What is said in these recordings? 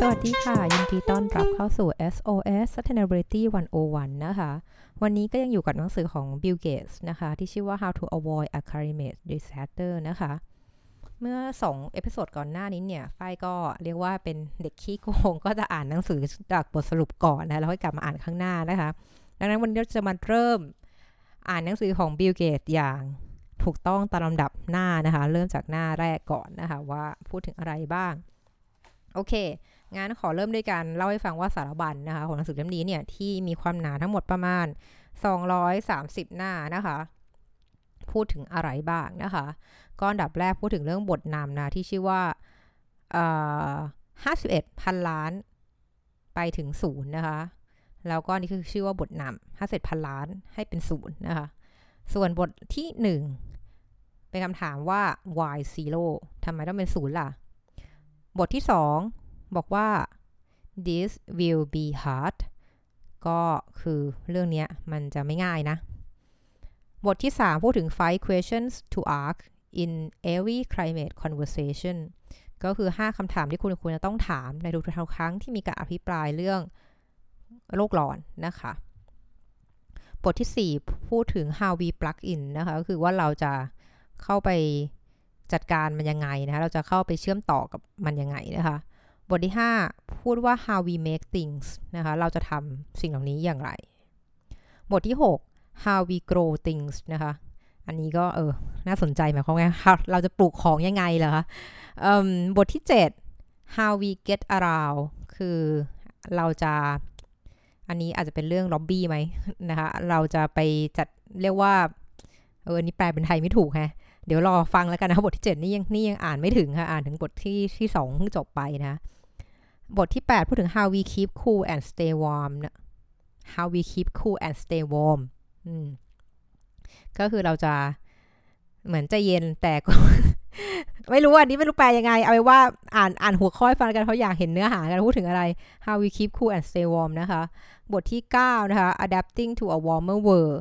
สวัสดีค่ะยินดีต้อนรับเข้าสู่ SOS Sustainability 101 นะคะวันนี้ก็ยังอยู่กับหนังสือของ Bill Gates นะคะที่ชื่อว่า How to Avoid a Climate Disaster นะคะเมื่อ2เอพิโซดก่อนหน้านี้เนี่ยฝ้ายก็เรียกว่าเป็นเด็กขี้โกงก็จะอ่านหนังสือจากบทสรุปก่อนนะแล้วค่อยกลับมาอ่านข้างหน้านะคะดังนั้นวันนี้เราจะมาเริ่มอ่านหนังสือของ Bill Gates อย่างถูกต้องตามลำดับหน้านะคะเริ่มจากหน้าแรกก่อนนะคะว่าพูดถึงอะไรบ้างโอเคงั้นขอเริ่มด้วยการเล่าให้ฟังว่าสารบัญนะคะของหนังสือเล่มนี้เนี่ยที่มีความหนาทั้งหมดประมาณ230หน้านะคะพูดถึงอะไรบ้างนะคะก็อันดับแรกพูดถึงเรื่องบทนำนะที่ชื่อว่า51,000 ล้านไปถึง0นะคะแล้วก็นี่คือชื่อว่าบทนำ51,000 ล้านให้เป็น0นะคะส่วนบทที่1เป็นคำถามว่า why zero ทำไมต้องเป็น0ล่ะบทที่2บอกว่า this will be hard ก็คือเรื่องนี้มันจะไม่ง่ายนะบทที่3พูดถึง five questions to ask in every climate conversation ก็คือ5คำถามที่คุณควรจะต้องถามในทุกๆครั้งที่มีการอภิปรายเรื่องโลกร้อนนะคะบทที่4พูดถึง how we plug in นะคะก็คือว่าเราจะเข้าไปจัดการมันยังไงนะคะเราจะเข้าไปเชื่อมต่อกับมันยังไงนะคะบทที่5พูดว่า how we make things นะคะเราจะทำสิ่งเหล่านี้อย่างไรบทที่6 how we grow things นะคะอันนี้ก็น่าสนใจหมายความว่าเราจะปลูกของยังไงเหรอคะบทที่7 how we get around คือเราจะอันนี้อาจจะเป็นเรื่องล็อบบี้ไหมนะคะเราจะไปจัดเรียกว่าอันนี้แปลเป็นไทยไม่ถูกฮะเดี๋ยวรอฟังแล้วกันนะบทที่7นี่ยังอ่านไม่ถึงค่ะอ่านถึงบทที่2เพิ่งจบไปนะบทที่8พูดถึง how we keep cool and stay warm นะ how we keep cool and stay warm ก็คือเราจะเหมือนใจเย็นแต่ก็ ไม่รู้อันนี้ไม่รู้แปลยังไงเอาไว้ว่าอ่านหัวข้อให้ฟังกันเพราะอยากเห็นเนื้อหากันพูดถึงอะไร how we keep cool and stay warm นะคะบทที่9นะคะ adapting to a warmer world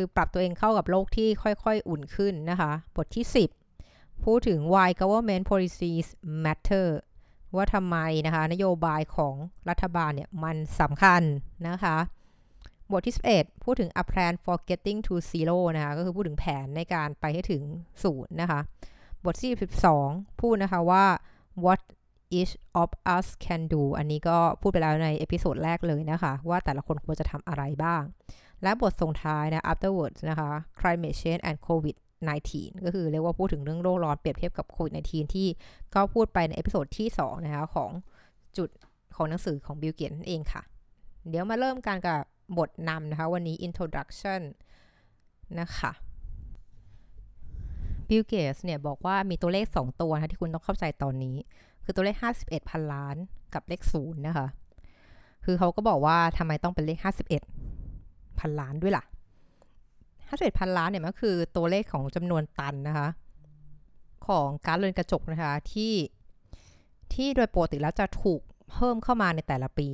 คือปรับตัวเองเข้ากับโลกที่ค่อยๆอุ่นขึ้นนะคะบทที่10พูดถึง why government policies matter ว่าทำไมนะคะนโยบายของรัฐบาลเนี่ยมันสำคัญนะคะบทที่11พูดถึง a plan for getting to zero นะคะก็คือพูดถึงแผนในการไปให้ถึง0นะคะบทที่12พูดนะคะว่า what each of us can do อันนี้ก็พูดไปแล้วในเอพิโซดแรกเลยนะคะว่าแต่ละคนควรจะทำอะไรบ้างและบทส่งท้ายนะ afterwards นะคะ climate change and covid-19 ก็คือเรียกว่าพูดถึงเรื่องโลกร้อนเปรียบเทียบกับ covid-19 ที่ก็พูดไปในเอพิโซดที่2นะคะของจุดของหนังสือของ Bill Gates นั่นเองค่ะเดี๋ยวมาเริ่มกันกับบทนำนะคะวันนี้ introduction นะคะ Bill Gates เนี่ยบอกว่ามีตัวเลข2ตัวนะที่คุณต้องเข้าใจตอนนี้คือตัวเลข 51,000 ล้านกับเลข0นะคะคือเขาก็บอกว่าทำไมต้องเป็นเลข51,000 ล้านด้วยล่ะ 51,000 ล้านเนี่ยมันคือตัวเลขของจำนวนตันนะคะของก๊าซเรือนกระจกนะคะที่โดยปกติแล้วจะถูกเพิ่มเข้ามาในแต่ละปี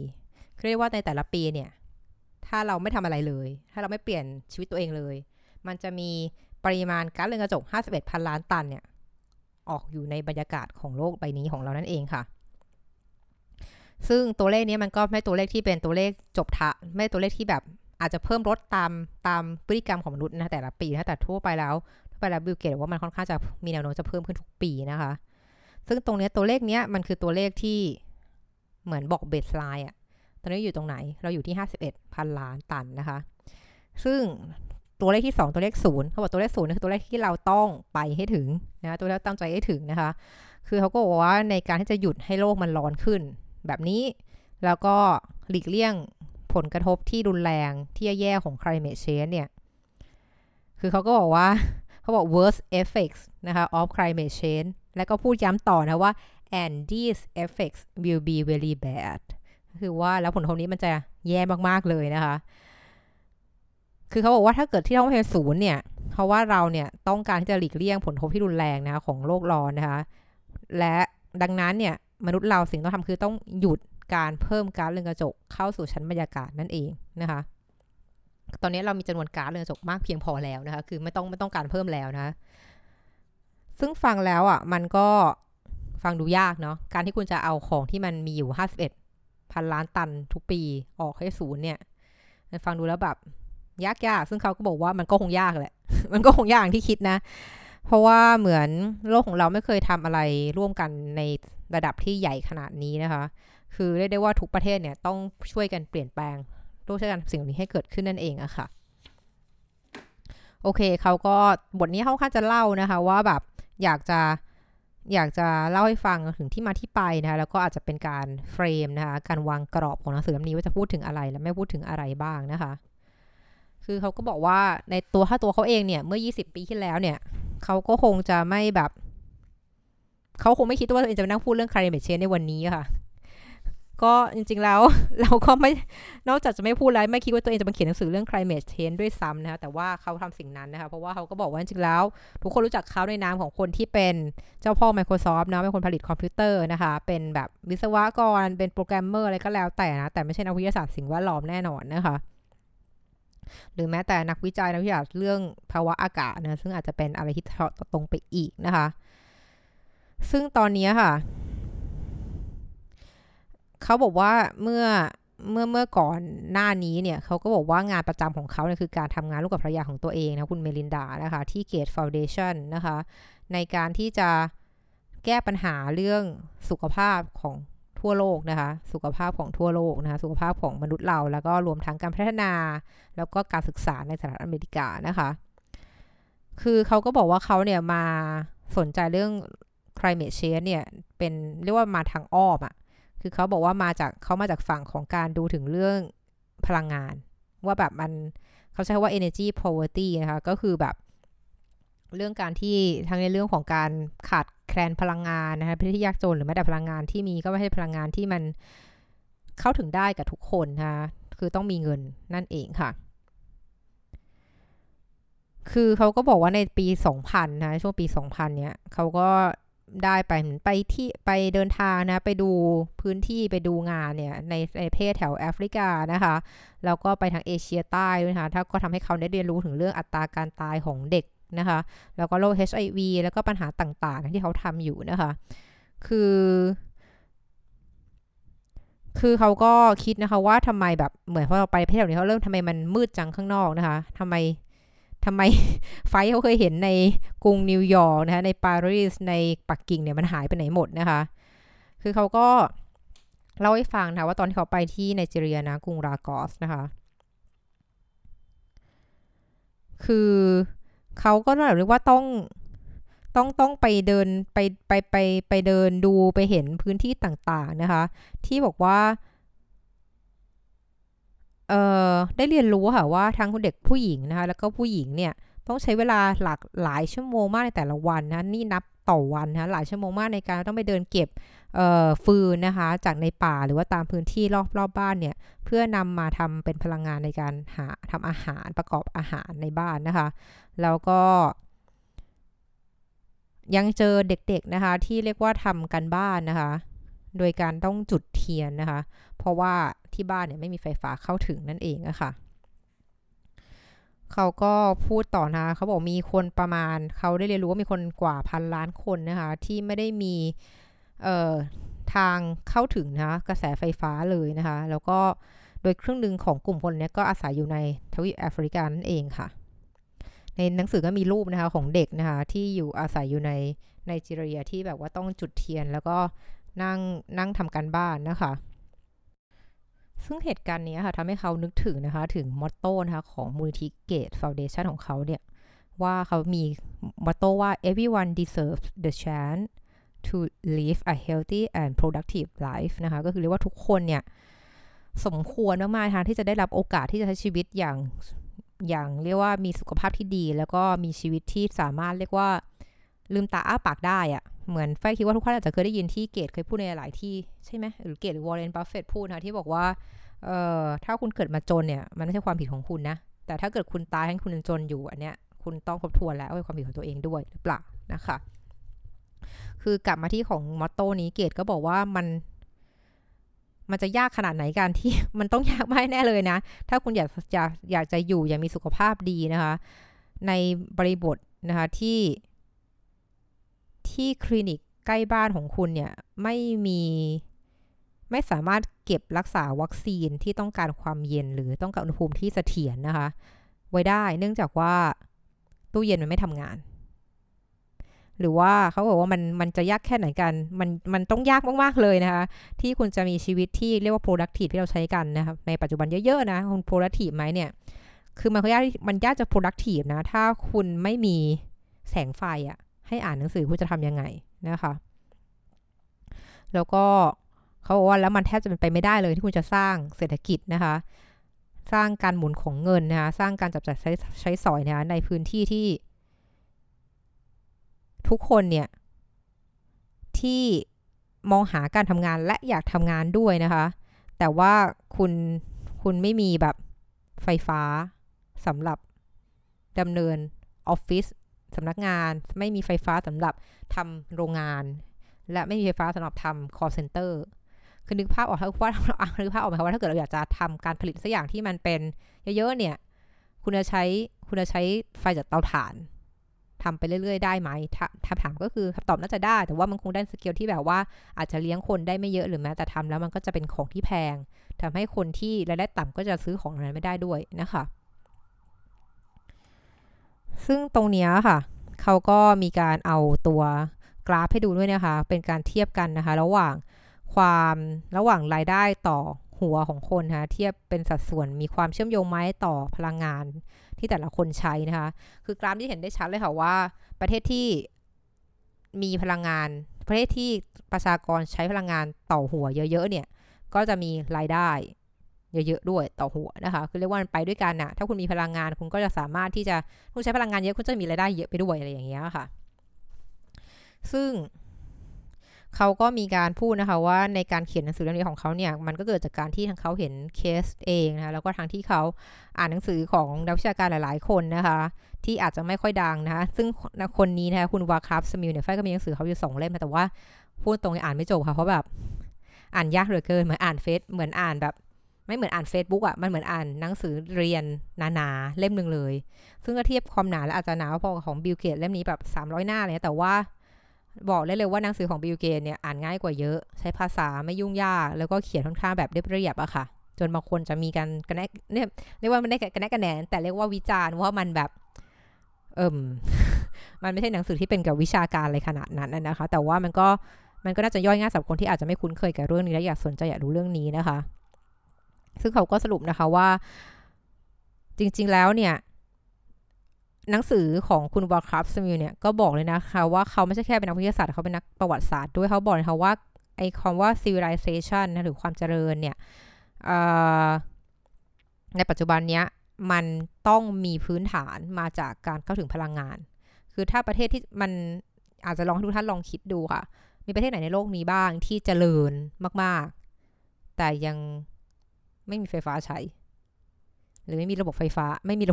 เรียกว่าในแต่ละปีเนี่ยถ้าเราไม่ทำอะไรเลยถ้าเราไม่เปลี่ยนชีวิตตัวเองเลยมันจะมีปริมาณก๊าซเรือนกระจก 51,000 ล้านตันเนี่ยออกอยู่ในบรรยากาศของโลกใบนี้ของเรานั่นเองค่ะซึ่งตัวเลขนี้มันก็ไม่ตัวเลขที่เป็นตัวเลขจบทะไม่ตัวเลขที่แบบอาจจะเพิ่มลดตามพฤติกรรมของมนุษย์นะแต่ละปีนะแต่ทั่วไปแล้วบิลเกตส์ว่ามันค่อนข้างจะมีแนวโน้มจะเพิ่มขึ้นทุกปีนะคะซึ่งตรงนี้ตัวเลขเนี้ยมันคือตัวเลขที่เหมือนบอกเบสไลน์อ่ะตอนนี้อยู่ตรงไหนเราอยู่ที่ 51,000 ล้านตันนะคะซึ่งตัวเลขที่2ตัวเลข0เขาบอกตัวเลข0นี่คือตัวเลขที่เราต้องไปให้ถึงนะตัวเลขตั้งใจให้ถึงนะคะคือเขาก็บอกว่าในการที่จะหยุดให้โลกมันร้อนขึ้นแบบนี้แล้วก็หลีกเลี่ยงผลกระทบที่รุนแรงที่แย่ๆของ climate change เนี่ยคือเขาก็บอกว่าเขาบอก worst effects นะคะ of climate change แล้วก็พูดย้ำต่อนะว่า and these effects will be very bad คือว่าแล้วผลกระทบนี้มันจะแย่มากๆเลยนะคะคือเขาบอกว่าถ้าเกิดที่เราเป็น0เนี่ยเพราะว่าเราเนี่ยต้องการที่จะหลีกเลี่ยงผลกระทบที่รุนแรงนะของโลกร้อนนะคะและดังนั้นเนี่ยมนุษย์เราสิ่งต้องทำคือต้องหยุดการเพิ่มก๊าซเรือนกระจกเข้าสู่ชั้นบรรยากาศนั่นเองนะคะตอนนี้เรามีจำนวนก๊าซเรือนกระจกมากเพียงพอแล้วนะคะคือไม่ต้องการเพิ่มแล้วนะซึ่งฟังแล้วอ่ะมันก็ ฟังดูยากเนาะการที่คุณจะเอาของที่มันมีอยู่51,000 ล้านตันทุกปีออกให้ศูนย์เนี่ยฟังดูแล้วแบบยากๆซึ่งเขาก็บอกว่ามันก็คงยากแหละมันก็คงยากอย่างที่คิดนะเพราะว่าเหมือนโลกของเราไม่เคยทำอะไรร่วมกันในระดับที่ใหญ่ขนาดนี้นะคะคือเรียกได้ว่าทุกประเทศเนี่ยต้องช่วยกันเปลี่ยนแปลงร่วมกันสิ่งนี้ให้เกิดขึ้นนั่นเองอะค่ะโอเคเขาก็บทนี้เขาค่อนข้างจะเล่านะคะว่าแบบอยากจะเล่าให้ฟังถึงที่มาที่ไปนะคะแล้วก็อาจจะเป็นการเฟรมนะคะการวางกรอบของหนังสือเล่มนี้ว่าจะพูดถึงอะไรและไม่พูดถึงอะไรบ้างนะคะคือเขาก็บอกว่าในตัวเขาเองเนี่ยเมื่อ20 ปีที่แล้วเนี่ยเขาก็คงจะไม่แบบเขาคงไม่คิดว่าตัวเองจะมานั่งพูดเรื่อง climate change ในวันนี้ค่ะก็จริงๆแล้วเราก็ไม่นอกจากจะไม่พูดแล้วไม่คิดว่าตัวเองจะมาเขียนหนังสือเรื่อง climate change ด้วยซ้ำนะคะแต่ว่าเขาทำสิ่งนั้นนะคะเพราะว่าเขาก็บอกว่าจริงๆแล้วทุกคนรู้จักเขาในนามของคนที่เป็นเจ้าพ่อ Microsoft นะเป็นคนผลิตคอมพิวเตอร์นะคะเป็นแบบวิศวกรเป็นโปรแกรมเมอร์อะไรก็แล้วแต่นะแต่ไม่ใช่นักวิทยาศาสตร์สิ่งแวดล้อมแน่นอนนะคะหรือแม้แต่นักวิจัยนักวิทยาศาสตร์เรื่องภาวะอากาศนะซึ่งอาจจะเป็นอะไรที่ตรงไปอีกนะคะซึ่งตอนนี้ค่ะเขาบอกว่าเมื่อก่อนหน้านี้เนี่ยเขาก็บอกว่างานประจำของเขาเนี่ยคือการทำงานร่วมกับภรรยาของตัวเองนะคุณเมลินดานะคะที่ Gates Foundation นะคะในการที่จะแก้ปัญหาเรื่องสุขภาพของทั่วโลกนะคะสุขภาพของทั่วโลกนะคะสุขภาพของมนุษย์เราแล้วก็รวมทั้งการพัฒนาแล้วก็การศึกษาในสหรัฐอเมริกานะคะคือเขาก็บอกว่าเขาเนี่ยมาสนใจเรื่อง climate change เนี่ยเป็นเรียกว่ามาทางอ้อมอะคือเขาบอกว่ามาจากฝั่งของการดูถึงเรื่องพลังงานว่าแบบมันเขาใช้ว่า energy poverty นะคะก็คือแบบเรื่องการที่ทั้งในเรื่องของการขาดแคลนพลังงานนะคะที่ยากจนหรือแม้แต่พลังงานที่มีก็ไม่ใช่พลังงานที่มันเข้าถึงได้กับทุกคนนะคะคือต้องมีเงินนั่นเองค่ะคือเขาก็บอกว่าในปี 2000 นะช่วงปี 2000 เนี่ยเขาก็ได้ไปที่ไปเดินทางนะไปดูพื้นที่ไปดูงานเนี่ยในประเทศแถวแอฟริกานะคะแล้วก็ไปทางเอเชียใต้ด้วยนะคะก็ทำให้เขาได้เรียนรู้ถึงเรื่องอัตราการตายของเด็กนะคะแล้วก็โรค HIV แล้วก็ปัญหาต่างๆที่เขาทำอยู่นะคะคือเขาก็คิดนะคะว่าทำไมแบบเหมือนพอเราไปประเทศเหล่านี้เขาเริ่มทำไมมันมืดจังข้างนอกนะคะทำไมไฟเขาเคยเห็นในกรุงนิวยอร์กนะคะในปารีสในปักกิ่งเนี่ยมันหายไปไหนหมดนะคะคือเขาก็เล่าให้ฟังนะว่าตอนที่เขาไปที่ไนจีเรียนะกรุงลาโกสนะคะคือเขาก็เรียกว่าต้องไปเดินไปเดินดูไปเห็นพื้นที่ต่างๆนะคะที่บอกว่าได้เรียนรู้ค่ะว่าทั้งเด็กผู้หญิงนะคะแล้วก็ผู้หญิงเนี่ยต้องใช้เวลาหลายชั่วโมงมากในแต่ละวันนะนี่นับต่อวันนะหลายชั่วโมงมากในการต้องไปเดินเก็บฟืนนะคะจากในป่าหรือว่าตามพื้นที่รอบบ้านเนี่ยเพื่อนำมาทำเป็นพลังงานในการหาทำอาหารประกอบอาหารในบ้านนะคะแล้วก็ยังเจอเด็กๆนะคะที่เรียกว่าทำกันบ้านนะคะโดยการต้องจุดเทียนนะคะเพราะว่าที่บ้านเนี่ยไม่มีไฟฟ้าเข้าถึงนั่นเองอะค่ะเขาก็พูดต่อนะเขาบอกมีคนประมาณเขาได้เรียนรู้ว่ามีคนกว่า1,000 ล้านคนนะคะที่ไม่ได้มีทางเข้าถึงนะกระแสไฟฟ้าเลยนะคะแล้วก็โดยครึ่งหนึ่งของกลุ่มคนนี้ก็อาศัยอยู่ในทวีปแอฟริกานั่นเองค่ะในหนังสือก็มีรูปนะคะของเด็กนะคะที่อยู่อาศัยอยู่ในไนจีเรียที่แบบว่าต้องจุดเทียนแล้วก็นั่งทำการบ้านนะคะซึ่งเหตุการณ์นี้ค่ะทำให้เขานึกถึงนะคะถึงมอตโต้นะคะของมูลนิธิ Gates Foundation ของเขาเนี่ยว่าเขามีมอตโต้ว่า everyone deserves the chance to live a healthy and productive life นะคะก็คือเรียกว่าทุกคนเนี่ยสมควรมากๆที่จะได้รับโอกาสที่จะใช้ชีวิตอย่างเรียกว่ามีสุขภาพที่ดีแล้วก็มีชีวิตที่สามารถเรียกว่าลืมตาอ้าปากได้อะเหมือนไฟคิดว่าทุกคนอาจจะเคยได้ยินที่เกตเคยพูดในหลายที่ใช่ไหมหรือเกตหรือ Warren Buffett พูดนะที่บอกว่าถ้าคุณเกิดมาจนเนี่ยมันไม่ใช่ความผิดของคุณนะแต่ถ้าเกิดคุณตายให้คุณจนอยู่อันเนี้ยคุณต้องทบทวนแล้วว่าความผิดของตัวเองด้วยหรือเปล่านะคะคือกลับมาที่ของมอตโต้นี้เกตก็บอกว่ามันจะยากขนาดไหนการที่มันต้องยากมากแน่เลยนะถ้าคุณอยากจะอยู่อย่างมีสุขภาพดีนะคะในบริบทนะคะที่คลินิก ใกล้บ้านของคุณเนี่ยไม่สามารถเก็บรักษาวัคซีนที่ต้องการความเย็นหรือต้องการอุณหภูมิที่เสถียรนะคะไว้ได้เนื่องจากว่าตู้เย็นมันไม่ทำงานหรือว่าเขาบอกว่ามันจะยากแค่ไหนกันมันต้องยากมากๆเลยนะคะที่คุณจะมีชีวิตที่เรียกว่า productive ที่เราใช้กันนะคะในปัจจุบันเยอะๆนะคุณ productive ไหมเนี่ยคือมันยากจะ productive นะถ้าคุณไม่มีแสงไฟอ่ะให้อ่านหนังสือคุณจะทำยังไงนะคะแล้วก็เขาบอกว่าแล้วมันแทบจะเป็นไปไม่ได้เลยที่คุณจะสร้างเศรษฐกิจนะคะสร้างการหมุนของเงินนะคะสร้างการจับจ่ายใช้สอยนะคะในพื้นที่ที่ทุกคนเนี่ยที่มองหาการทำงานและอยากทำงานด้วยนะคะแต่ว่าคุณไม่มีแบบไฟฟ้าสำหรับดำเนินออฟฟิศสำนักงานไม่มีไฟฟ้าสำหรับทำโรงงานและไม่มีไฟฟ้าสำหรับทำ call center คือนึกภาพออกถ้าว่านึกภาพออกไหมคะว่าถ้าเกิดเราอยากจะทำการผลิตสักอย่างที่มันเป็นเยอะๆเนี่ยคุณจะใช้ไฟจากเตาถ่านทำไปเรื่อยๆได้ไหมถ้าถามก็คือคำตอบน่าจะได้แต่ว่ามันคงได้สเกลที่แบบว่าอาจจะเลี้ยงคนได้ไม่เยอะหรือแม้แต่ทำแล้วมันก็จะเป็นของที่แพงทำให้คนที่รายได้ต่ำก็จะซื้อของนั้นไม่ได้ด้วยนะคะซึ่งตรงนี้ค่ะเขาก็มีการเอาตัวกราฟให้ดูด้วยนะคะเป็นการเทียบกันนะคะระหว่างรายได้ต่อหัวของคนนะคะเทียบเป็นสัดส่วนมีความเชื่อมโยงไหมต่อพลังงานที่แต่ละคนใช้นะคะคือกราฟที่เห็นได้ชัดเลยค่ะว่าประเทศที่มีพลังงานประเทศที่ประชากรใช้พลังงานต่อหัวเยอะๆเนี่ยก็จะมีรายได้เยอะๆด้วยต่อหัวนะคะคือเรียกว่ามันไปด้วยกันนะถ้าคุณมีพลังงานคุณก็จะสามารถที่จะคุณใช้พลังงานเยอะคุณจะมีรายได้เยอะไปด้วยอะไรอย่างเงี้ยค่ะซึ่งเขาก็มีการพูดนะคะว่าในการเขียนหนังสือเล่มนี้ของเขาเนี่ยมันก็เกิดจากการที่ทางเขาเห็นเคสเองนะคะแล้วก็ทางที่เขาอ่านหนังสือของนักวิชาการหลายๆคนนะคะที่อาจจะไม่ค่อยดังนะคะซึ่งคนนี้นะคะคุณวาคราฟสมิลเนี่ยไฟก็มีหนังสือเขาอยู่2 เล่มแต่ว่าพูดตรงๆอ่านไม่จบค่ะเพราะแบบอ่านยากเหลือเกินเหมือนอ่านแบบไม่เหมือนอ่าน Facebook อ่ะมันเหมือนอ่านหนังสือเรียนหนาๆเล่มนึงเลยซึ่งถ้าเทียบความหนาแล้วอาจจะหนาพอของ Bill Gates เล่มนี้แบบ300 หน้าเลยแต่ว่าบอกได้เลยว่าหนังสือของบิลเกตเนี่ยอ่านง่ายกว่าเยอะใช้ภาษาไม่ยุ่งยากแล้วก็เขียนค่อนข้างแบบเรียบๆอะค่ะจนบางคนจะมีการกระแนกเนี่ยเรียกว่ามันได้กระแนกกระแหนแต่เรียกว่าวิจารณ์ว่ามันแบบมันไม่ใช่หนังสือที่เป็นกับวิชาการอะไรขนาดนั้นนะคะแต่ว่ามันก็น่าจะย่อยง่ายสำหรับคนที่อาจจะไม่คุ้นเคยกับเรื่องนี้และอยากสนใจอยากรู้เรื่องนี้นะคะซึ่งเขาก็สรุปนะคะว่าจริงๆแล้วเนี่ยหนังสือของคุณวอลคราฟสมิลเนี่ยก็บอกเลยนะคะว่าเขาไม่ใช่แค่เป็นนักวิทยาศาสตร์เขาเป็นนักประวัติศาสตร์ด้วยเขาบอกนะคะว่าไอ้คำว่า civilization นะหรือความเจริญเนี่ยในปัจจุบันเนี้ยมันต้องมีพื้นฐานมาจากการเข้าถึงพลังงานคือถ้าประเทศที่มันอาจจะลองให้ทุกท่านลองคิดดูค่ะมีประเทศไหนในโลกนี้บ้างที่เจริญมากๆแต่ยังไม่มีไฟฟ้าใช้หรือไม่มีระบบไฟฟ้าในเมือ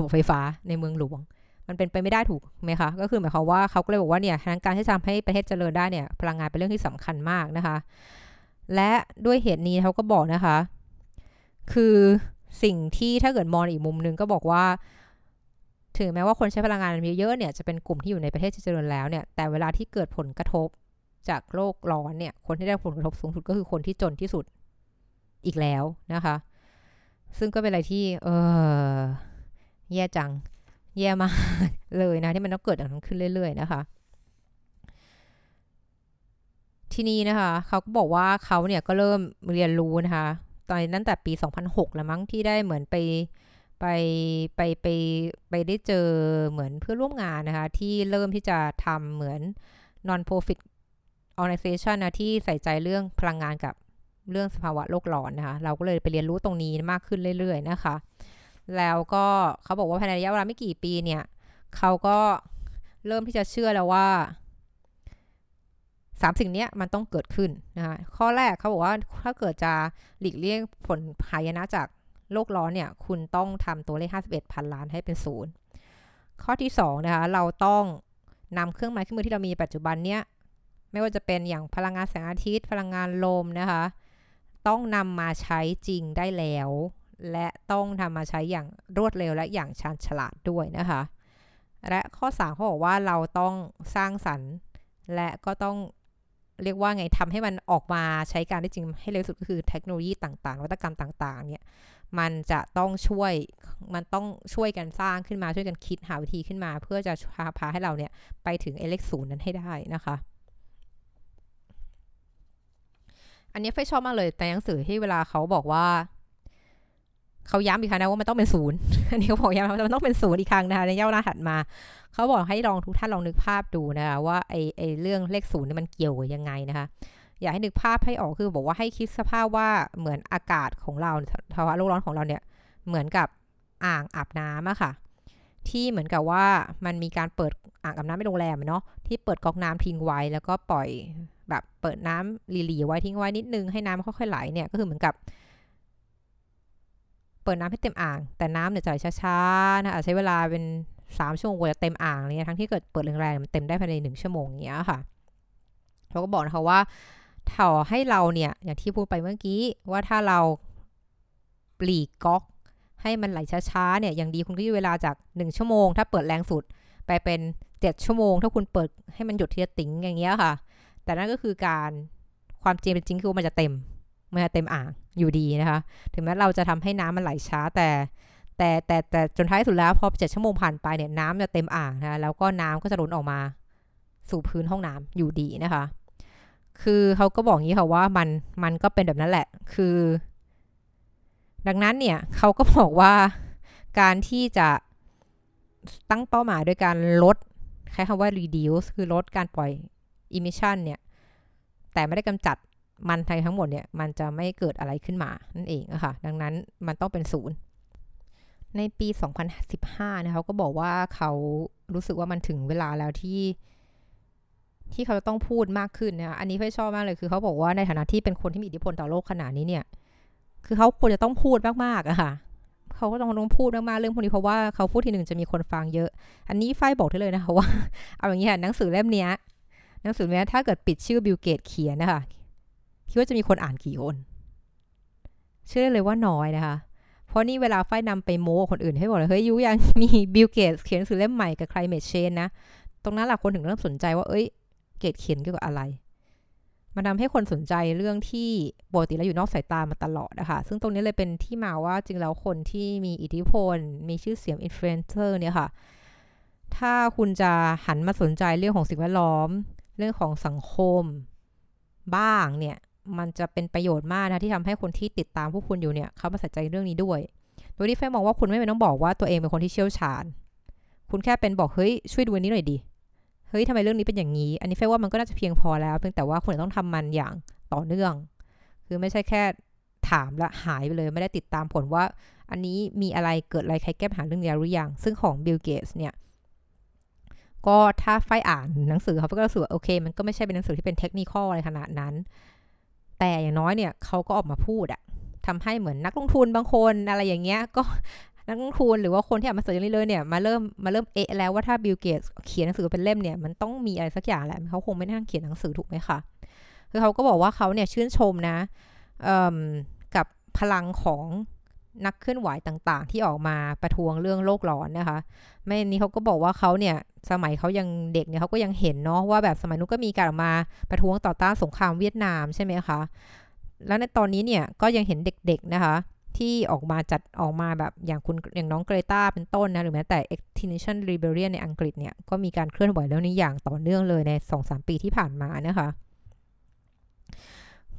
งหลวงมันเป็นไปไม่ได้ถูกไหมคะก็คือหมายความว่าเขาก็เลยบอกว่าเนี่ยการที่ทำให้ประเทศเจริญได้เนี่ยพลังงานเป็นเรื่องที่สำคัญมากนะคะและด้วยเหตุนี้เขาก็บอกนะคะคือสิ่งที่ถ้าเกิดมองอีกมุมนึงก็บอกว่าถึงแม้ว่าคนใช้พลังงานเยอะๆเนี่ยจะเป็นกลุ่มที่อยู่ในประเทศที่เจริญแล้วเนี่ยแต่เวลาที่เกิดผลกระทบจากโลกร้อนเนี่ยคนที่ได้ผลกระทบสูงสุดก็คือคนที่จนที่สุดอีกแล้วนะคะซึ่งก็เป็นอะไรที่แย่จังแย่มากเลยนะที่มันต้องเกิดอย่างนั้นขึ้นเรื่อยๆนะคะทีนี้นะคะเขาก็บอกว่าเขาเนี่ยก็เริ่มเรียนรู้นะคะตอนนั้นแต่ปี2006แล้วมั้งที่ได้เหมือนไปได้เจอเหมือนเพื่อนร่วมงานนะคะที่เริ่มที่จะทำเหมือน non-profit organization นะที่ใส่ใจเรื่องพลังงานกับเรื่องสภาวะโลกร้อนนะคะเราก็เลยไปเรียนรู้ตรงนี้มากขึ้นเรื่อยๆนะคะแล้วก็เขาบอกว่าภายในระยะเวลาไม่กี่ปีเนี่ยเขาก็เริ่มที่จะเชื่อแล้วว่า3สิ่งนี้มันต้องเกิดขึ้นนะคะข้อแรกเขาบอกว่าถ้าเกิดจะหลีกเลี่ยงผลหายนะจากโลกร้อนเนี่ยคุณต้องทำตัวเลข 51,000 ล้านให้เป็น0ข้อที่2นะคะเราต้องนำเครื่องไม้เครื่องมือที่เรามีปัจจุบันเนี่ยไม่ว่าจะเป็นอย่างพลังงานแสงอาทิตย์พลังงานลมนะคะต้องนำมาใช้จริงได้แล้วและต้องทำมาใช้อย่างรวดเร็วและอย่างชาญฉลาดด้วยนะคะและข้อ3เขาบอกว่าเราต้องสร้างสรรค์และก็ต้อง เรียกว่าไงทำให้มันออกมาใช้การได้จริงให้เร็วสุดก็คือเทคโนโลยีต่างๆนวัตกรรมต่างๆเนี่ยมันต้องช่วยกันสร้างขึ้นมาช่วยกันคิดหาวิธีขึ้นมาเพื่อจะพาให้เราเนี่ยไปถึงเลขศูนย์นั้นให้ได้นะคะอันนี้ไฟชอบมากเลยแต่หนังสือที่เวลาเขาบอกว่าเขาย้ำอีกครั้งนะว่ามันต้องเป็นศูนย์อันนี้เขาบอกย้ำว่ามันต้องเป็นศูนย์อีกครั้งนะคะในย่อหน้าถัดมาเขาบอกให้ลองทุกท่านลองนึกภาพดูนะคะว่าไอ้เรื่องเลขศูนย์เนี่ยมันเกี่ยวยังไงนะคะอยากให้นึกภาพให้ออกคือบอกว่าให้คิดสภาพว่าเหมือนอากาศของเราภาวะโลกร้อนของเราเนี่ยเหมือนกับอ่างอาบน้ำอะค่ะที่เหมือนกับว่ามันมีการเปิดอ่างอาบน้ำในโรงแรมเนาะที่เปิดก๊อกน้ำทิ้งไว้แล้วก็ปล่อยแบบเปิดน้ำหลีๆไว้ทิ้งไว้นิดนึงให้น้ำค่อยๆไหลเนี่ยก็คือเหมือนกับเปิดน้ำให้เต็มอ่างแต่น้ำเนี่ยจะไหลช้าๆนะอาจใช้เวลาเป็น3ชั่วโมงกว่าจะเต็มอ่างเลยทั้งที่เกิดเปิดแรงๆมันเต็มได้ภายใน1ชั่วโมงอย่างเงี้ยค่ะเขาก็บอกนะคะว่าถ้าให้เราเนี่ยอย่างที่พูดไปเมื่อกี้ว่าถ้าเราปลีกก๊อกให้มันไหลช้าๆเนี่ยอย่างดีคุณก็อยู่เวลาจาก1ชั่วโมงถ้าเปิดแรงสุดไปเป็น7ชั่วโมงถ้าคุณเปิดให้มันหยุดทีละติ๋งอย่างเงี้ยค่ะแต่นั่นก็คือการความจริงเป็นจริงคือมันจะเต็มอ่างอยู่ดีนะคะถึงแม้เราจะทำให้น้ำมันไหลช้าแต่จนท้ายสุดแล้วพอ7ชั่วโมงผ่านไปเนี่ยน้ำจะเต็มอ่างนะคะแล้วก็น้ำก็จะล้นออกมาสู่พื้นห้องน้ำอยู่ดีนะคะคือเขาก็บอกงี้ค่ะว่ามันก็เป็นแบบนั้นแหละคือดังนั้นเนี่ยเขาก็บอกว่าการที่จะตั้งเป้าหมายโดยการลดใช้คำว่า reduce คือลดการปล่อย emission เนี่ยแต่ไม่ได้กำจัดมันทั้งหมดเนี่ยมันจะไม่เกิดอะไรขึ้นมานั่นเองอะค่ะดังนั้นมันต้องเป็นศูนย์ในปี2015นะเขาก็บอกว่าเขารู้สึกว่ามันถึงเวลาแล้วที่เขาต้องพูดมากขึ้นนะคะอันนี้เพื่อชอบมากเลยคือเขาบอกว่าในฐานะที่เป็นคนที่มีอิทธิพลต่อโลกขนาดนี้เนี่ยคือเขาควรจะต้องพูดมากๆอะค่ะเขาก็ต้องพูดมากๆเรื่องพวกนี้เพราะว่าเขาพูดทีหนึ่งจะมีคนฟังเยอะอันนี้ฝ้ายบอกได้เลยนะคะว่าเอาอย่างนี้ค่ะหนังสือเล่มนี้ถ้าเกิดปิดชื่อบิลเกตเขียนนะคะคิดว่าจะมีคนอ่านกี่คนเชื่อเลยว่าน้อยนะคะเพราะนี่เวลาฝ้ายนำไปโม้คนอื่นให้บอกเลยเฮ้ยยุยังมีบิลเกตเขียนหนังสือเล่มใหม่กับ Climate Change นะตรงนั้นแหละคนถึงเริ่มสนใจว่าเอ้ยเกตเขียนเกี่ยวกับอะไรมันทำให้คนสนใจเรื่องที่ปกติแล้วอยู่นอกสายตามาตลอดนะคะซึ่งตรงนี้เลยเป็นที่มาว่าจริงแล้วคนที่มีอิทธิพลมีชื่อเสียงอินฟลูเอนเซอร์เนี่ยค่ะถ้าคุณจะหันมาสนใจเรื่องของสิ่งแวดล้อมเรื่องของสังคมบ้างเนี่ยมันจะเป็นประโยชน์มากนะที่ทำให้คนที่ติดตามพวกคุณอยู่เนี่ยเขามาใส่ใจเรื่องนี้ด้วยโดยที่แฟนมองว่าคุณไม่ต้องบอกว่าตัวเองเป็นคนที่เชี่ยวชาญคุณแค่เป็นบอกเฮ้ยช่วยดูอันนี้หน่อยดิเฮ้ยทำไมเรื่องนี้เป็นอย่างนี้อันนี้แฟนว่ามันก็น่าจะเพียงพอแล้วเพียงแต่ว่าคุณต้องทำมันอย่างต่อเนื่องคือไม่ใช่แค่ถามและหายไปเลยไม่ได้ติดตามผลว่าอันนี้มีอะไรเกิดอะไรใครแก้ปัญหาเรื่องนี้หรือยังซึ่งของ Bill Gates เนี่ยก็ถ้าไฟอ่านหนังสือเขาก็รู้สึกว่าโอเคมันก็ไม่ใช่เป็นหนังสือที่เป็นเทคนิคอะไรขนาดนั้นแต่อย่างน้อยเนี่ยเขาก็ออกมาพูดอะทำให้เหมือนนักลงทุนบางคนอะไรอย่างเงี้ยก็นักลงทุนหรือว่าคนที่อยากมาสนใจเรื่องนี้เลยเนี่ยมาเริ่มเอะแล้วว่าถ้าบิลเกตส์เขียนหนังสือเป็นเล่มเนี่ยมันต้องมีอะไรสักอย่างแหละเขาคงไม่นั่งเขียนหนังสือถูกไหมคะคือเขาก็บอกว่าเขาเนี่ยชื่นชมนะกับพลังของนักเคลื่อนไหวต่างๆที่ออกมาประท้วงเรื่องโลกร้อนนะคะไม่นี้เขาก็บอกว่าเขาเนี่ยสมัยเขายังเด็กเนี่ยเขาก็ยังเห็นเนาะว่าแบบสมัยนู้นก็มีการออกมาประท้วงต่อต้านสงครามเวียดนามใช่ไหมคะแล้วในตอนนี้เนี่ยก็ยังเห็นเด็กๆนะคะที่ออกมาแบบอย่างน้องเกรตาเป็นต้นนะหรือแม้แต่ Extinction Rebellion ในอังกฤษเนี่ยก็มีการเคลื่อนไหวเรื่องนี้อย่างต่อเนื่องเลยใน 2-3 ปีที่ผ่านมานะคะ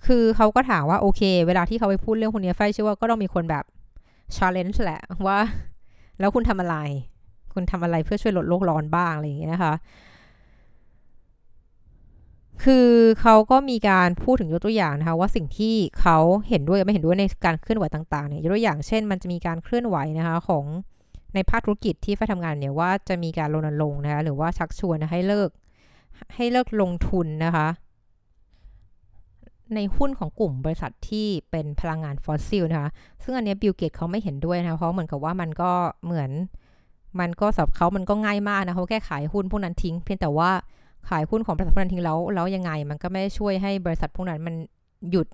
คือเขาก็ถามว่าโอเคเวลาที่เขาไปพูดเรื่องพวกนี้ไฟเชื่อว่าก็ต้องมีคนแบบ challenge แหละว่าแล้วคุณทำอะไรเพื่อช่วยลดโลกร้อนบ้างอะไรอย่างเงี้ยนะคะคือเขาก็มีการพูดถึงยกตัวอย่างนะคะว่าสิ่งที่เขาเห็นด้วยกับไม่เห็นด้วยในการเคลื่อนไหวต่างๆเนี่ยยกตัวอย่างเช่นมันจะมีการเคลื่อนไหวนะคะของในภาคธุรกิจที่ฝ่ายทำงานเนี่ยว่าจะมีการรณรงค์นะคะหรือว่าชักชวนให้เลิกลงทุนนะคะในหุ้นของกลุ่มบริษัทที่เป็นพลังงานฟอสซิลนะคะซึ่งอันนี้บิลเกตส์เขาไม่เห็นด้วยนะเพราะเหมือนกับว่ามันก็สำหรับเขามันก็ง่ายมากนะเขาแค่ขายหุ้นพวกนั้นทิ้งเพียงแต่ว่าขายหุ้นของบริษัทพวกนั้นทิ้งแล้วยังไงมันก็ไม่ช่วยให้บริษัทพวกนั้นมันหยุด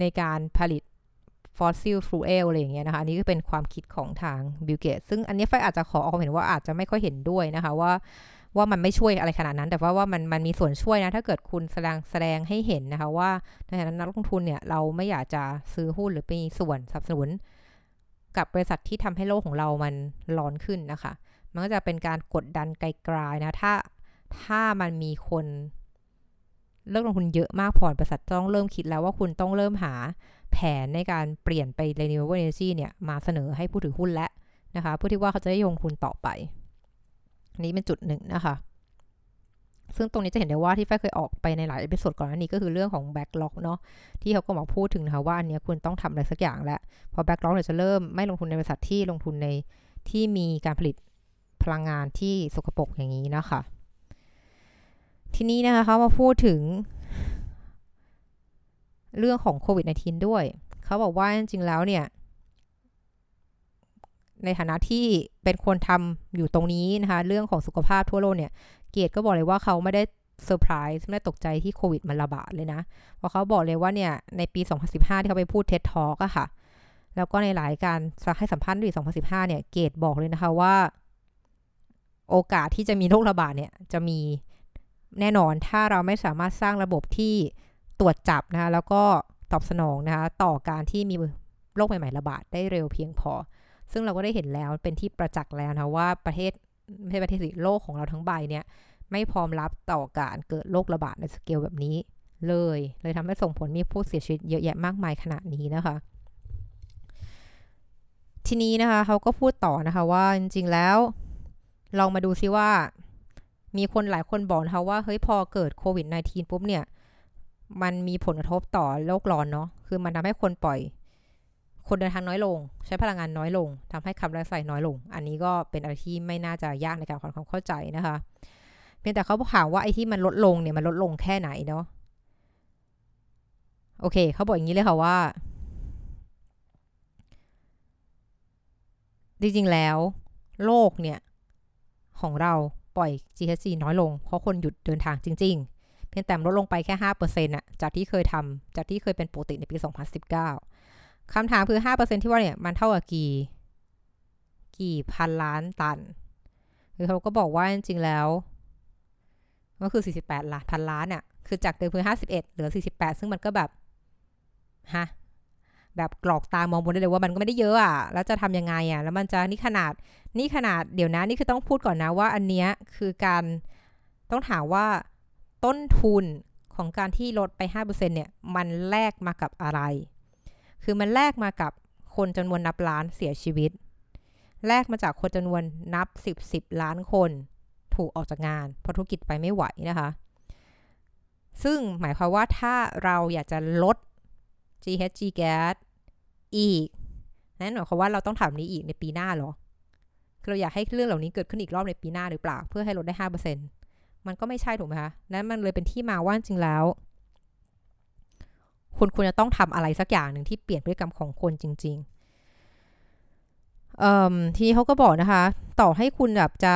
ในการผลิตฟอสซิลฟูเอลอะไรอย่างเงี้ยนะคะอันนี้ก็เป็นความคิดของทางบิลเกตส์ซึ่งอันนี้ไฟอาจจะขอออกความเห็นว่าอาจจะไม่ค่อยเห็นด้วยนะคะว่า ว่ามันไม่ช่วยอะไรขนาดนั้นแต่ว่ามันมีส่วนช่วยนะถ้าเกิดคุณแสดงให้เห็นนะคะว่าในฐานะนักลงทุนเนี่ยเราไม่อยากจะซื้อหุ้นหรือมีส่วนสนับสนุนกับบริษัทที่ทำให้โลกของเรามันร้อนขึ้นนะคะมันก็จะเป็นการกดดันไกลๆนะถ้ามันมีคนเลิกลงทุนเยอะมากพอบริษัทต้องเริ่มคิดแล้วว่าคุณต้องเริ่มหาแผนในการเปลี่ยนไป Renewable Energy เนี่ยมาเสนอให้ผู้ถือหุ้นและนะคะเพื่อที่ว่าเขาจะได้ลงทุนต่อไปอันนี้เป็นจุดหนึ่งนะคะซึ่งตรงนี้จะเห็นได้ว่าที่ฝ้ายเคยออกไปในหลายเอพิโซดก่อนหน้านี้ก็คือเรื่องของ backlog เนาะที่เขาก็มาพูดถึงนะคะว่าอันนี้คุณต้องทำอะไรสักอย่างแล้วพอ backlog เนี่ยจะเริ่มไม่ลงทุนในบริษัทที่ลงทุนในที่มีการผลิตพลังงานที่สกปรกอย่างนี้นะคะทีนี้นะคะเขามาพูดถึงเรื่องของโควิด-19 ด้วยเขาบอกว่าจริงๆแล้วเนี่ยในฐานะที่เป็นคนทำอยู่ตรงนี้นะคะเรื่องของสุขภาพทั่วโลกเนี่ยเกตก็บอกเลยว่าเขาไม่ได้เซอร์ไพรส์ไม่ได้ตกใจที่โควิดมันระบาดเลยนะเพราะเขาบอกเลยว่าเนี่ยในปี2015ที่เขาไปพูด TED Talk อะค่ะแล้วก็ในหลายการให้สัมภาษณ์ในปี2015เนี่ยเกตบอกเลยนะคะว่าโอกาสที่จะมีโรคระบาดเนี่ยจะมีแน่นอนถ้าเราไม่สามารถสร้างระบบที่ตรวจจับนะคะแล้วก็ตอบสนองนะคะต่อการที่มีโรคใหม่ๆระบาดได้เร็วเพียงพอซึ่งเราก็ได้เห็นแล้วเป็นที่ประจักษ์แล้วนะว่าประเทศสิโลกของเราทั้งใบเนี่ยไม่พร้อมรับต่อการเกิดโรคระบาดในสเกลแบบนี้เลยทำให้ส่งผลมีผู้เสียชีวิตเยอะแยะมากมายขนาดนี้นะคะทีนี้นะคะเขาก็พูดต่อนะคะว่าจริงๆแล้วลองมาดูซิว่ามีคนหลายคนบอกนะคะว่าเฮ้ยพอเกิดโควิด-19 ปุ๊บเนี่ยมันมีผลกระทบต่อโลกร้อนเนาะคือมันทำให้คนเดินทางน้อยลงใช้พลังงานน้อยลงทำให้คาร์บอนไดออกไซด์น้อยลงอันนี้ก็เป็นอะไรที่ไม่น่าจะยากในการทำความเข้าใจนะคะเพียงแต่เขาถามว่าไอ้ที่มันลดลงเนี่ยมันลดลงแค่ไหนเนาะโอเคเขาบอกอย่างนี้เลยค่ะว่าจริงๆแล้วโลกเนี่ยของเราปล่อย GHG น้อยลงเพราะคนหยุดเดินทางจริงๆเพียงแต่ลดลงไปแค่ 5% น่ะจากที่เคยเป็นปกติในปี2019คำถามคือ 5% ที่ว่าเนี่ยมันเท่ากับกี่พันล้านตันคือเขาก็บอกว่าจริงๆแล้วก็คือ48ล้านพันล้านน่ะคือจากเดิมคือ51เหลือ48ซึ่งมันก็แบบฮะแบบกรอกตามองบนได้เลยว่ามันก็ไม่ได้เยอะอ่ะแล้วจะทำยังไงอ่ะแล้วมันจะนี่ขนาดเดี๋ยวนะนี่คือต้องพูดก่อนนะว่าอันเนี้ยคือการต้องถามว่าต้นทุนของการที่ลดไป 5% เนี่ยมันแลกมากับอะไรคือมันแลกมากับคนจำนวนนับล้านเสียชีวิตแลกมาจากคนจำนวนนับ10ล้านคนถูกออกจากงานเพราะธุรกิจไปไม่ไหวนะคะซึ่งหมายความว่าถ้าเราอยากจะลด GHG Gas อีกนั่นหมายความว่าเราต้องทำนี้อีกในปีหน้าหรอคือเราอยากให้เรื่องเหล่านี้เกิดขึ้นอีกรอบในปีหน้าหรือเปล่าเพื่อให้ลดได้ 5% มันก็ไม่ใช่ถูกไหมคะนั้นมันเลยเป็นที่มาว่าจริงแล้วคุณควรจะต้องทำอะไรสักอย่างหนึ่งที่เปลี่ยนพฤติกรรมของคนจริงๆทีนี้เขาก็บอกนะคะต่อให้คุณแบบจ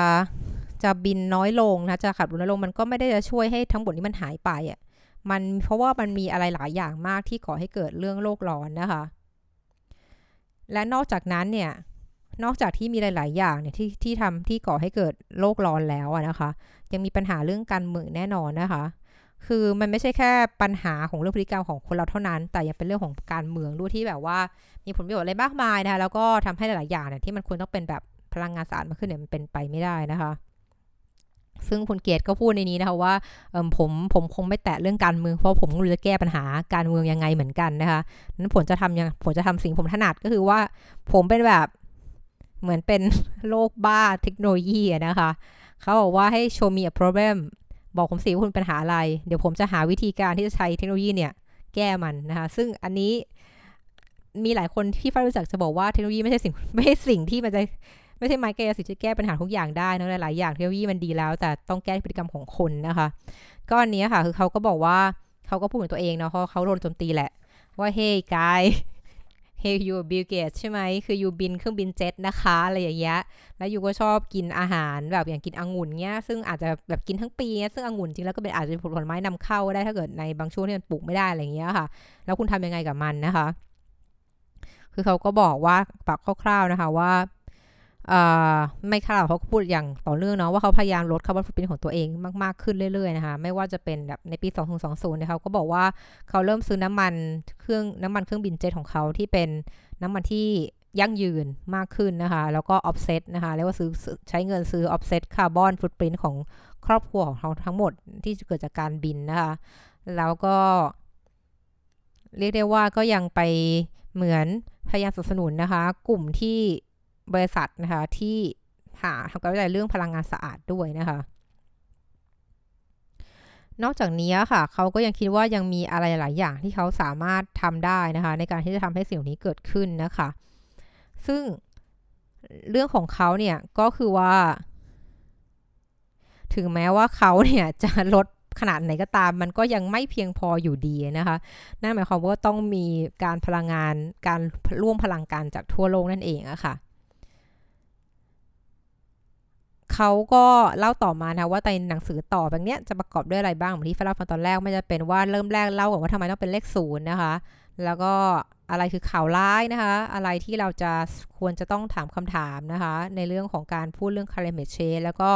ะบินน้อยลงนะจะขับรถน้อยลงมันก็ไม่ได้จะช่วยให้ทั้งหมดนี้มันหายไปอ่ะมันเพราะว่ามันมีอะไรหลายอย่างมากที่ก่อให้เกิดเรื่องโลกร้อนนะคะและนอกจากนั้นเนี่ยนอกจากที่มีหลายๆอย่างเนี่ยที่ทำที่ก่อให้เกิดโลกร้อนแล้วนะคะยังมีปัญหาเรื่องการเมืองแน่นอนนะคะคือมันไม่ใช่แค่ปัญหาของเรื่องพฤติกรรมของคนเราเท่านั้นแต่ยังเป็นเรื่องของการเมืองด้วยที่แบบว่ามีผลประโยชน์อะไรมากมายนะคะแล้วก็ทำให้หลายๆอย่างเนี่ยที่มันควรต้องเป็นแบบพลังงานสะอาดมากขึ้นเนี่ยมันเป็นไปไม่ได้นะคะซึ่งคุณเกียรติก็พูดในนี้นะคะว่าผมคงไม่แตะเรื่องการเมืองเพราะผมไม่รู้จะแก้ปัญหาการเมืองยังไงเหมือนกันนะคะนั้นผมจะทำสิ่งผมถนัดก็คือว่าผมเป็นแบบเหมือนเป็นโลกบ้าเทคโนโลยีนะคะเขาบอกว่าให้ show me a problem บอกผมสิว่าคุณปัญหาอะไรเดี๋ยวผมจะหาวิธีการที่จะใช้เทคโนโลยีเนี่ยแก้มันนะคะซึ่งอันนี้มีหลายคนที่ฝ้ายรู้จักจะบอกว่าเทคโนโลยีไม่ใช่สิ่งที่มันจะไม่ใช่ไม้แก้สิจะแก้ปัญหาทุกอย่างได้นะหลายอย่างเทคโนโลยีมันดีแล้วแต่ต้องแก้พฤติกรรมของคนนะคะก็อันนี้ค่ะคือเขาก็บอกว่าเขาก็พูดถึงตัวเองเนาะเขาโดนโจมตีแหละว่าเฮ้ยกายyou Bill Gates ใช่ไหมคืออยู่บินเครื่องบินเจ็ตนะคะอะไรอย่างเงี้ยแล้วอยู่ก็ชอบกินอาหารแบบอย่างกินองุ่นเงี้ยซึ่งอาจจะแบบกินทั้งปีเงี้ยซึ่งองุ่นจริงแล้วก็เป็นอาจจะเป็นผลไม้นำเข้าได้ถ้าเกิดในบางช่วงที่มันปลูกไม่ได้อะไรอย่างเงี้ยค่ะแล้วคุณทำยังไงกับมันนะคะคือเขาก็บอกว่าปากคร่าวๆนะคะว่า ไม่ค่ะเขาพูดอย่างต่อเนื่องเนาะว่าเขาพยายามลดคาร์บอนฟุตพริ้นท์ของตัวเองมากๆขึ้นเรื่อยๆนะคะไม่ว่าจะเป็นแบบในปี2020เนี่ยเขาก็บอกว่าเขาเริ่มซื้อน้ำมันเครื่องบินเจ็ตของเขาที่เป็นน้ำมันที่ยั่งยืนมากขึ้นนะคะแล้วก็ offset นะคะเรียกว่าซื้อใช้เงินซื้อ offset คาร์บอนฟุตพริ้นท์ของครอบครัวของเขาทั้งหมดที่เกิดจากการบินนะคะแล้วก็เรียกได้ว่าก็ยังไปเหมือนพยายามสนับสนุนนะคะกลุ่มที่บริษัทนะคะที่ทำการวิจัยเรื่องพลังงานสะอาดด้วยนะคะนอกจากนี้ค่ะเขาก็ยังคิดว่ายังมีอะไรหลายอย่างที่เขาสามารถทำได้นะคะในการที่จะทำให้สิ่งนี้เกิดขึ้นนะคะซึ่งเรื่องของเขาเนี่ยก็คือว่าถึงแม้ว่าเขาเนี่ยจะลดขนาดไหนก็ตามมันก็ยังไม่เพียงพออยู่ดีนะคะนั่นหมายความว่าต้องมีการร่วมพลังกันจากทั่วโลกนั่นเองอะค่ะเขาก็เล่าต่อมานะว่าในหนังสือต่อแบบเนี้ยจะประกอบด้วยอะไรบ้างเหมือนที่เราฟังตอนแรกไม่จะเป็นว่าเริ่มแรกเล่าก่อนว่าทำไมต้องเป็นเลข0นะคะแล้วก็อะไรคือข่าวร้ายนะคะอะไรที่เราจะควรจะต้องถามคำถามนะคะในเรื่องของการพูดเรื่อง climate change แล้วก็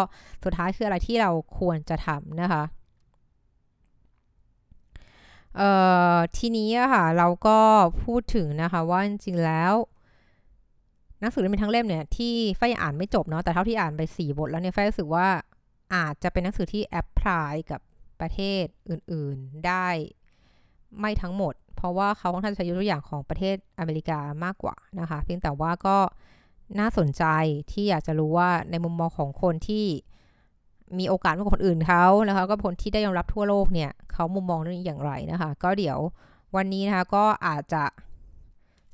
สุดท้ายคืออะไรที่เราควรจะทำนะคะทีนี้ค่ะเราก็พูดถึงนะคะว่าจริงๆแล้วหนังสือมีทั้งเล่มเนี่ยที่ฝ้ายอ่านไม่จบเนาะแต่เท่าที่อ่านไป4บทแล้วเนี่ยฝ้ายรู้สึกว่าอาจจะเป็นหนังสือที่แอพพลายกับประเทศอื่นๆได้ไม่ทั้งหมดเพราะว่าเขาค่อนข้างใช้ตัวอย่างของประเทศอเมริกามากกว่านะคะเพียงแต่ว่าก็น่าสนใจที่อยากจะรู้ว่าในมุมมองของคนที่มีโอกาสมากกว่าคนอื่นเขาแล้วเขาก็คนที่ได้ยอมรับทั่วโลกเนี่ยเขามุมมองเรื่องนี้อย่างไรนะคะก็เดี๋ยววันนี้นะคะก็อาจจะ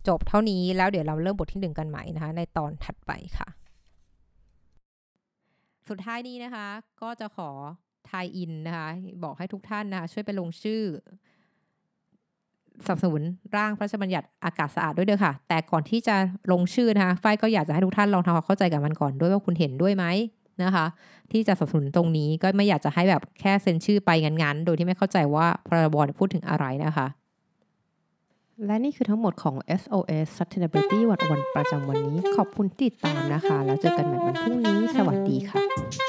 จบเท่านี้แล้วเดี๋ยวเราเริ่มบทที่1กันใหม่นะคะในตอนถัดไปค่ะสุดท้ายนี้นะคะก็จะขอไทยอินนะคะบอกให้ทุกท่านนะคะช่วยไปลงชื่อสนับสนุนร่างพระราชบัญญัติอากาศสะอาดด้วยเด้อค่ะแต่ก่อนที่จะลงชื่อนะคะฝ้ายก็อยากจะให้ทุกท่านลองทำความเข้าใจกับมันก่อนด้วยว่าคุณเห็นด้วยไหมนะคะที่จะสนับสนุนตรงนี้ก็ไม่อยากจะให้แบบแค่เซ็นชื่อไปงั้นๆโดยที่ไม่เข้าใจว่าพรบพูดถึงอะไรนะคะและนี่คือทั้งหมดของ SOS Sustainability 101 ประจำวันนี้ขอบคุณที่ติดตามนะคะแล้วเจอกันใหม่วันพรุ่งนี้สวัสดีค่ะ